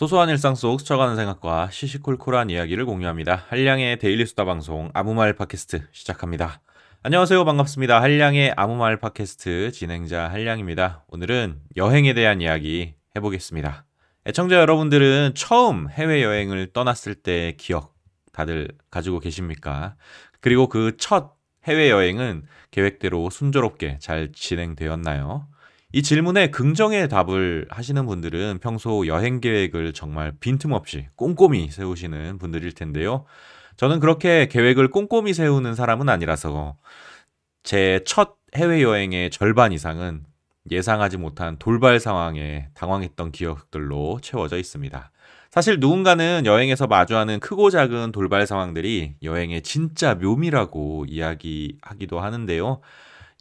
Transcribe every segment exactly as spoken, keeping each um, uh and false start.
소소한 일상 속 스쳐가는 생각과 시시콜콜한 이야기를 공유합니다. 한량의 데일리 수다 방송 아무말 팟캐스트 시작합니다. 안녕하세요. 반갑습니다. 한량의 아무말 팟캐스트 진행자 한량입니다. 오늘은 여행에 대한 이야기 해보겠습니다. 애청자 여러분들은 처음 해외여행을 떠났을 때의 기억 다들 가지고 계십니까? 그리고 그 첫 해외여행은 계획대로 순조롭게 잘 진행되었나요? 이 질문에 긍정의 답을 하시는 분들은 평소 여행 계획을 정말 빈틈없이 꼼꼼히 세우시는 분들일 텐데요. 저는 그렇게 계획을 꼼꼼히 세우는 사람은 아니라서 제 첫 해외여행의 절반 이상은 예상하지 못한 돌발 상황에 당황했던 기억들로 채워져 있습니다. 사실 누군가는 여행에서 마주하는 크고 작은 돌발 상황들이 여행의 진짜 묘미라고 이야기하기도 하는데요.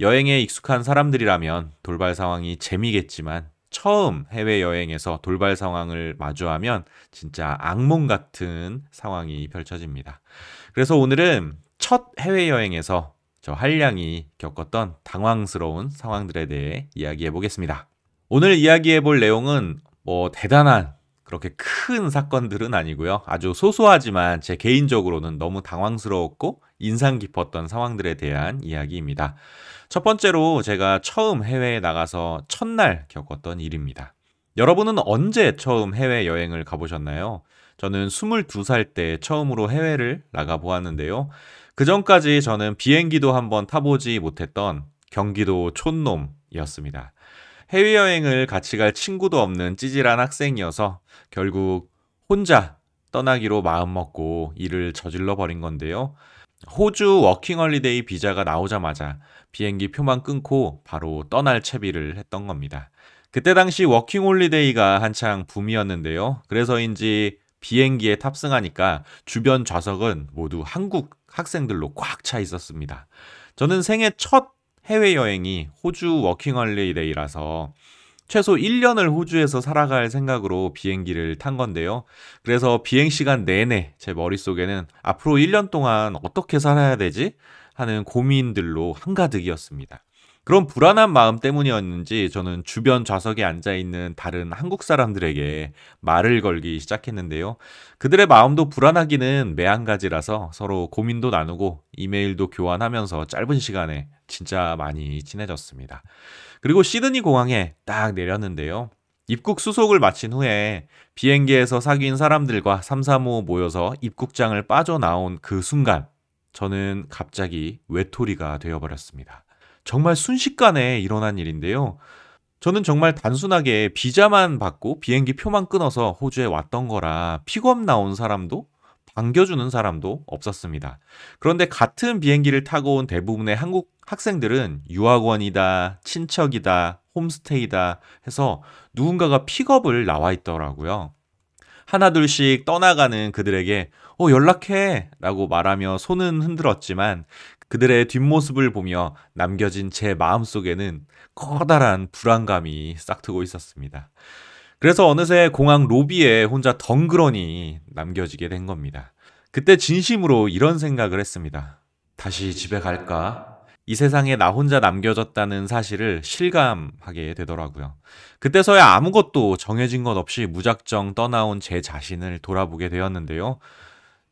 여행에 익숙한 사람들이라면 돌발 상황이 재미겠지만 처음 해외여행에서 돌발 상황을 마주하면 진짜 악몽 같은 상황이 펼쳐집니다. 그래서 오늘은 첫 해외여행에서 저 한량이 겪었던 당황스러운 상황들에 대해 이야기해 보겠습니다. 오늘 이야기해 볼 내용은 뭐 대단한 그렇게 큰 사건들은 아니고요. 아주 소소하지만 제 개인적으로는 너무 당황스러웠고 인상 깊었던 상황들에 대한 이야기입니다. 첫 번째로 제가 처음 해외에 나가서 첫날 겪었던 일입니다. 여러분은 언제 처음 해외여행을 가보셨나요? 저는 스물두 살 때 처음으로 해외를 나가보았는데요. 그전까지 저는 비행기도 한번 타보지 못했던 경기도 촌놈이었습니다. 해외여행을 같이 갈 친구도 없는 찌질한 학생이어서 결국 혼자 떠나기로 마음먹고 일을 저질러버린 건데요. 호주 워킹홀리데이 비자가 나오자마자 비행기 표만 끊고 바로 떠날 채비를 했던 겁니다. 그때 당시 워킹홀리데이가 한창 붐이었는데요. 그래서인지 비행기에 탑승하니까 주변 좌석은 모두 한국 학생들로 꽉 차 있었습니다. 저는 생애 첫 해외여행이 호주 워킹홀리데이라서 최소 일 년을 호주에서 살아갈 생각으로 비행기를 탄 건데요. 그래서 비행시간 내내 제 머릿속에는 앞으로 일 년 동안 어떻게 살아야 되지? 하는 고민들로 한가득이었습니다. 그런 불안한 마음 때문이었는지 저는 주변 좌석에 앉아있는 다른 한국 사람들에게 말을 걸기 시작했는데요. 그들의 마음도 불안하기는 매한가지라서 서로 고민도 나누고 이메일도 교환하면서 짧은 시간에 진짜 많이 친해졌습니다. 그리고 시드니 공항에 딱 내렸는데요. 입국 수속을 마친 후에 비행기에서 사귄 사람들과 삼삼오오 모여서 입국장을 빠져나온 그 순간 저는 갑자기 외톨이가 되어버렸습니다. 정말 순식간에 일어난 일인데요. 저는 정말 단순하게 비자만 받고 비행기 표만 끊어서 호주에 왔던 거라 픽업 나온 사람도 반겨주는 사람도 없었습니다. 그런데 같은 비행기를 타고 온 대부분의 한국 학생들은 유학원이다, 친척이다, 홈스테이다 해서 누군가가 픽업을 나와 있더라고요. 하나둘씩 떠나가는 그들에게 어, 연락해! 라고 말하며 손은 흔들었지만 그들의 뒷모습을 보며 남겨진 제 마음속에는 커다란 불안감이 싹트고 있었습니다. 그래서 어느새 공항 로비에 혼자 덩그러니 남겨지게 된 겁니다. 그때 진심으로 이런 생각을 했습니다. 다시 집에 갈까? 이 세상에 나 혼자 남겨졌다는 사실을 실감하게 되더라고요. 그때서야 아무것도 정해진 것 없이 무작정 떠나온 제 자신을 돌아보게 되었는데요.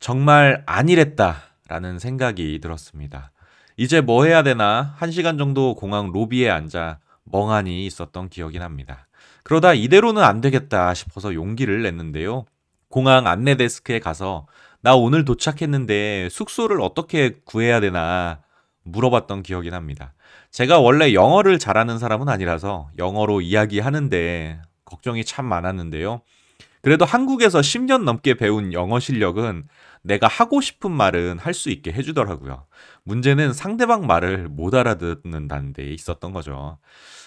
정말 안일했다. 라는 생각이 들었습니다. 이제 뭐 해야 되나 한 시간 정도 공항 로비에 앉아 멍하니 있었던 기억이 납니다. 그러다 이대로는 안 되겠다 싶어서 용기를 냈는데요. 공항 안내 데스크에 가서 나 오늘 도착했는데 숙소를 어떻게 구해야 되나 물어봤던 기억이 납니다. 제가 원래 영어를 잘하는 사람은 아니라서 영어로 이야기하는데 걱정이 참 많았는데요. 그래도 한국에서 십 년 넘게 배운 영어 실력은 내가 하고 싶은 말은 할 수 있게 해주더라고요. 문제는 상대방 말을 못 알아듣는다는 데 있었던 거죠.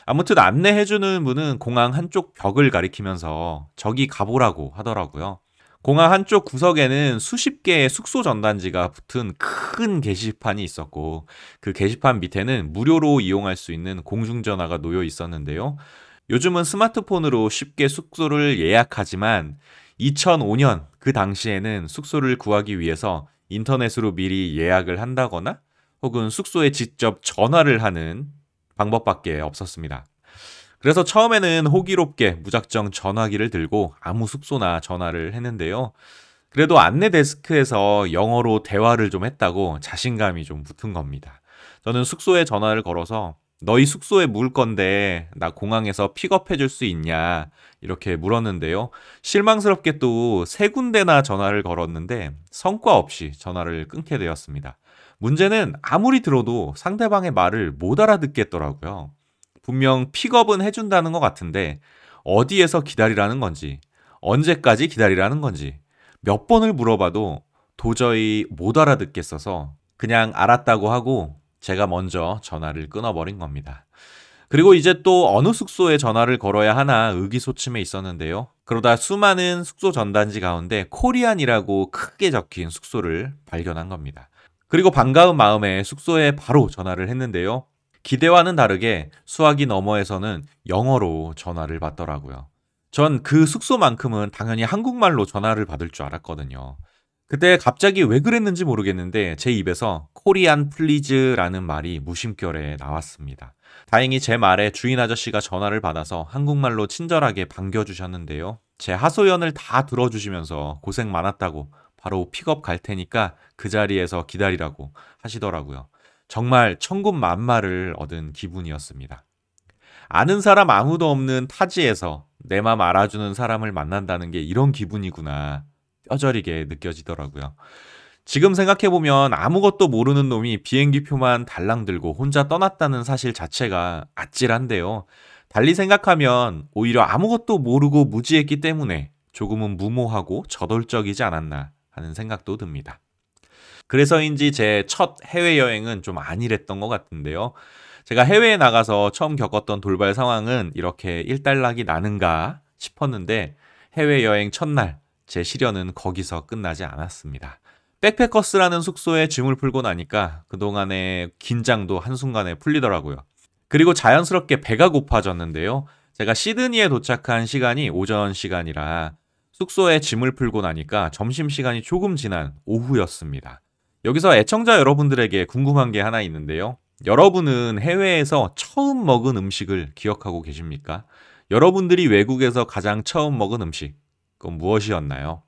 아무튼 안내해주는 분은 공항 한쪽 벽을 가리키면서 저기 가보라고 하더라고요. 공항 한쪽 구석에는 수십 개의 숙소 전단지가 붙은 큰 게시판이 있었고 그 게시판 밑에는 무료로 이용할 수 있는 공중전화가 놓여 있었는데요. 요즘은 스마트폰으로 쉽게 숙소를 예약하지만 이천오 년 그 당시에는 숙소를 구하기 위해서 인터넷으로 미리 예약을 한다거나 혹은 숙소에 직접 전화를 하는 방법밖에 없었습니다. 그래서 처음에는 호기롭게 무작정 전화기를 들고 아무 숙소나 전화를 했는데요. 그래도 안내 데스크에서 영어로 대화를 좀 했다고 자신감이 좀 붙은 겁니다. 저는 숙소에 전화를 걸어서 너희 숙소에 묵을 건데 나 공항에서 픽업해 줄 수 있냐 이렇게 물었는데요. 실망스럽게 또 세 군데나 전화를 걸었는데 성과 없이 전화를 끊게 되었습니다. 문제는 아무리 들어도 상대방의 말을 못 알아듣겠더라고요. 분명 픽업은 해준다는 것 같은데 어디에서 기다리라는 건지 언제까지 기다리라는 건지 몇 번을 물어봐도 도저히 못 알아듣겠어서 그냥 알았다고 하고 제가 먼저 전화를 끊어버린 겁니다. 그리고 이제 또 어느 숙소에 전화를 걸어야 하나 의기소침해 있었는데요. 그러다 수많은 숙소 전단지 가운데 코리안이라고 크게 적힌 숙소를 발견한 겁니다. 그리고 반가운 마음에 숙소에 바로 전화를 했는데요. 기대와는 다르게 수화기 너머에서는 영어로 전화를 받더라고요. 전 그 숙소만큼은 당연히 한국말로 전화를 받을 줄 알았거든요. 그때 갑자기 왜 그랬는지 모르겠는데 제 입에서 코리안 플리즈라는 말이 무심결에 나왔습니다. 다행히 제 말에 주인 아저씨가 전화를 받아서 한국말로 친절하게 반겨주셨는데요. 제 하소연을 다 들어주시면서 고생 많았다고 바로 픽업 갈 테니까 그 자리에서 기다리라고 하시더라고요. 정말 천군만마를 얻은 기분이었습니다. 아는 사람 아무도 없는 타지에서 내 맘 알아주는 사람을 만난다는 게 이런 기분이구나. 뼈저리게 느껴지더라고요. 지금 생각해보면 아무것도 모르는 놈이 비행기 표만 달랑 들고 혼자 떠났다는 사실 자체가 아찔한데요. 달리 생각하면 오히려 아무것도 모르고 무지했기 때문에 조금은 무모하고 저돌적이지 않았나 하는 생각도 듭니다. 그래서인지 제 첫 해외여행은 좀 안일했던 것 같은데요. 제가 해외에 나가서 처음 겪었던 돌발 상황은 이렇게 일단락이 나는가 싶었는데 해외여행 첫날 제 시련은 거기서 끝나지 않았습니다. 백패커스라는 숙소에 짐을 풀고 나니까 그동안의 긴장도 한순간에 풀리더라고요. 그리고 자연스럽게 배가 고파졌는데요. 제가 시드니에 도착한 시간이 오전 시간이라 숙소에 짐을 풀고 나니까 점심시간이 조금 지난 오후였습니다. 여기서 애청자 여러분들에게 궁금한 게 하나 있는데요. 여러분은 해외에서 처음 먹은 음식을 기억하고 계십니까? 여러분들이 외국에서 가장 처음 먹은 음식 그건 무엇이었나요?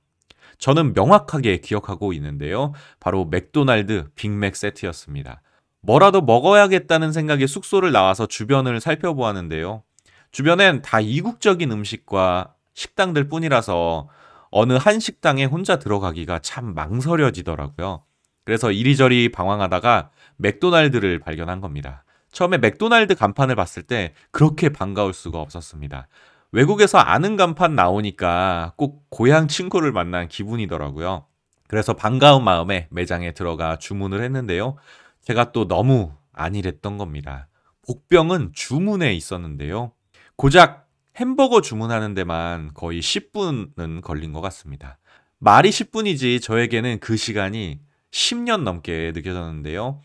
저는 명확하게 기억하고 있는데요. 바로 맥도날드 빅맥 세트였습니다. 뭐라도 먹어야겠다는 생각에 숙소를 나와서 주변을 살펴보았는데요. 주변엔 다 이국적인 음식과 식당들 뿐이라서 어느 한 식당에 혼자 들어가기가 참 망설여지더라고요. 그래서 이리저리 방황하다가 맥도날드를 발견한 겁니다. 처음에 맥도날드 간판을 봤을 때 그렇게 반가울 수가 없었습니다. 외국에서 아는 간판 나오니까 꼭 고향 친구를 만난 기분이더라고요. 그래서 반가운 마음에 매장에 들어가 주문을 했는데요. 제가 또 너무 안일했던 겁니다. 복병은 주문에 있었는데요. 고작 햄버거 주문하는 데만 거의 십 분은 걸린 것 같습니다. 말이 십 분이지 저에게는 그 시간이 십 년 넘게 느껴졌는데요.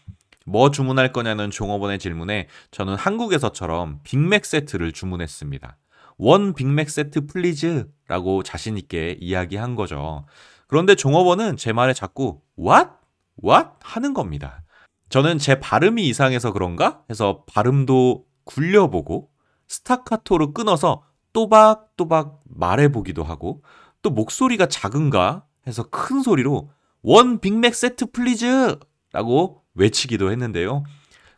뭐 주문할 거냐는 종업원의 질문에 저는 한국에서처럼 빅맥 세트를 주문했습니다. 원 빅맥 세트 플리즈 라고 자신있게 이야기한 거죠. 그런데 종업원은 제 말에 자꾸 What? What? 하는 겁니다. 저는 제 발음이 이상해서 그런가? 해서 발음도 굴려보고 스타카토로 끊어서 또박또박 말해보기도 하고 또 목소리가 작은가? 해서 큰 소리로 원 빅맥 세트 플리즈 라고 외치기도 했는데요.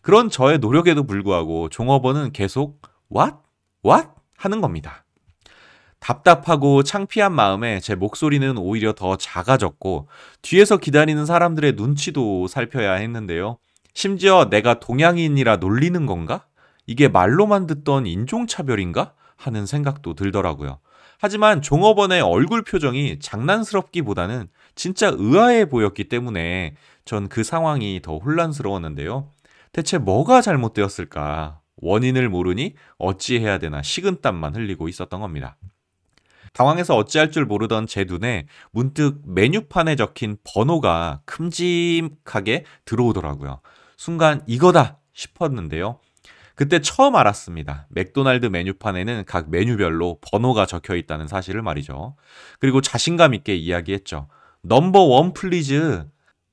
그런 저의 노력에도 불구하고 종업원은 계속 What? What? 하는 겁니다. 답답하고 창피한 마음에 제 목소리는 오히려 더 작아졌고 뒤에서 기다리는 사람들의 눈치도 살펴야 했는데요. 심지어 내가 동양인이라 놀리는 건가? 이게 말로만 듣던 인종차별인가? 하는 생각도 들더라고요. 하지만 종업원의 얼굴 표정이 장난스럽기보다는 진짜 의아해 보였기 때문에 전 그 상황이 더 혼란스러웠는데요. 대체 뭐가 잘못되었을까? 원인을 모르니 어찌해야 되나 식은땀만 흘리고 있었던 겁니다. 당황해서 어찌할 줄 모르던 제 눈에 문득 메뉴판에 적힌 번호가 큼직하게 들어오더라고요. 순간 이거다 싶었는데요. 그때 처음 알았습니다. 맥도날드 메뉴판에는 각 메뉴별로 번호가 적혀 있다는 사실을 말이죠. 그리고 자신감 있게 이야기했죠. 넘버 원 플리즈.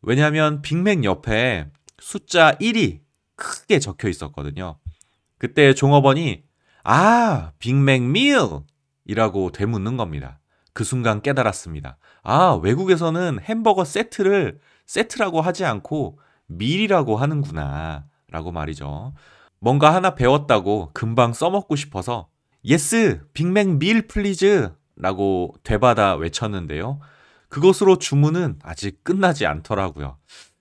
왜냐하면 빅맥 옆에 숫자 일이 크게 적혀 있었거든요. 그때 종업원이 아, 빅맥 밀! 이라고 되묻는 겁니다. 그 순간 깨달았습니다. 아, 외국에서는 햄버거 세트를 세트라고 하지 않고 밀이라고 하는구나 라고 말이죠. 뭔가 하나 배웠다고 금방 써먹고 싶어서 예스! 빅맥 밀 플리즈! 라고 되받아 외쳤는데요. 그것으로 주문은 아직 끝나지 않더라고요.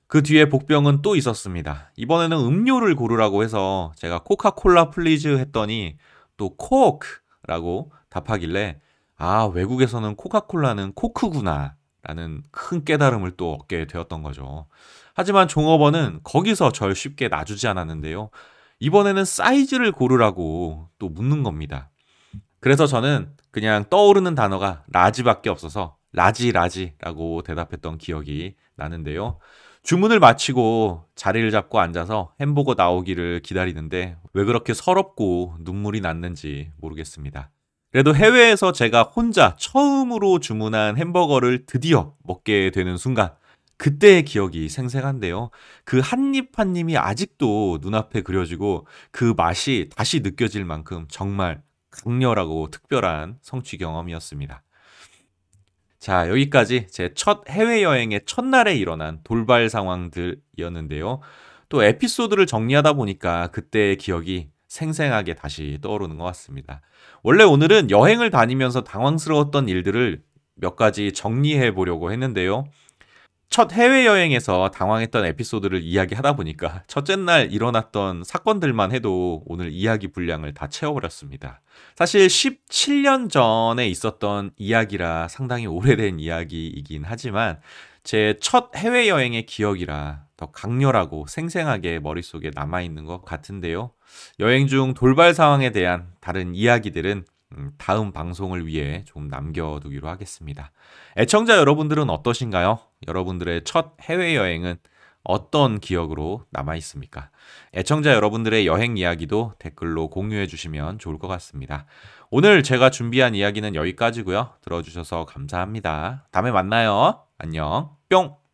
그 뒤에 복병은 또 있었습니다. 이번에는 음료를 고르라고 해서 제가 코카콜라 플리즈 했더니 또 코크라고 답하길래 아, 외국에서는 코카콜라는 코크구나 라는 큰 깨달음을 또 얻게 되었던 거죠. 하지만 종업원은 거기서 절 쉽게 놔주지 않았는데요. 이번에는 사이즈를 고르라고 또 묻는 겁니다. 그래서 저는 그냥 떠오르는 단어가 라지밖에 없어서 라지 라지라고 대답했던 기억이 나는데요. 주문을 마치고 자리를 잡고 앉아서 햄버거 나오기를 기다리는데 왜 그렇게 서럽고 눈물이 났는지 모르겠습니다. 그래도 해외에서 제가 혼자 처음으로 주문한 햄버거를 드디어 먹게 되는 순간 그때의 기억이 생생한데요. 그 한 입 한 입이 아직도 눈앞에 그려지고 그 맛이 다시 느껴질 만큼 정말 강렬하고 특별한 성취 경험이었습니다. 자, 여기까지 제 첫 해외여행의 첫날에 일어난 돌발 상황들이었는데요. 또 에피소드를 정리하다 보니까 그때의 기억이 생생하게 다시 떠오르는 것 같습니다. 원래 오늘은 여행을 다니면서 당황스러웠던 일들을 몇 가지 정리해 보려고 했는데요. 첫 해외여행에서 당황했던 에피소드를 이야기하다 보니까 첫째 날 일어났던 사건들만 해도 오늘 이야기 분량을 다 채워버렸습니다. 사실 십칠 년 전에 있었던 이야기라 상당히 오래된 이야기이긴 하지만 제 첫 해외여행의 기억이라 더 강렬하고 생생하게 머릿속에 남아있는 것 같은데요. 여행 중 돌발 상황에 대한 다른 이야기들은 다음 방송을 위해 좀 남겨두기로 하겠습니다. 애청자 여러분들은 어떠신가요? 여러분들의 첫 해외여행은 어떤 기억으로 남아있습니까? 애청자 여러분들의 여행 이야기도 댓글로 공유해 주시면 좋을 것 같습니다. 오늘 제가 준비한 이야기는 여기까지고요. 들어주셔서 감사합니다. 다음에 만나요. 안녕. 뿅!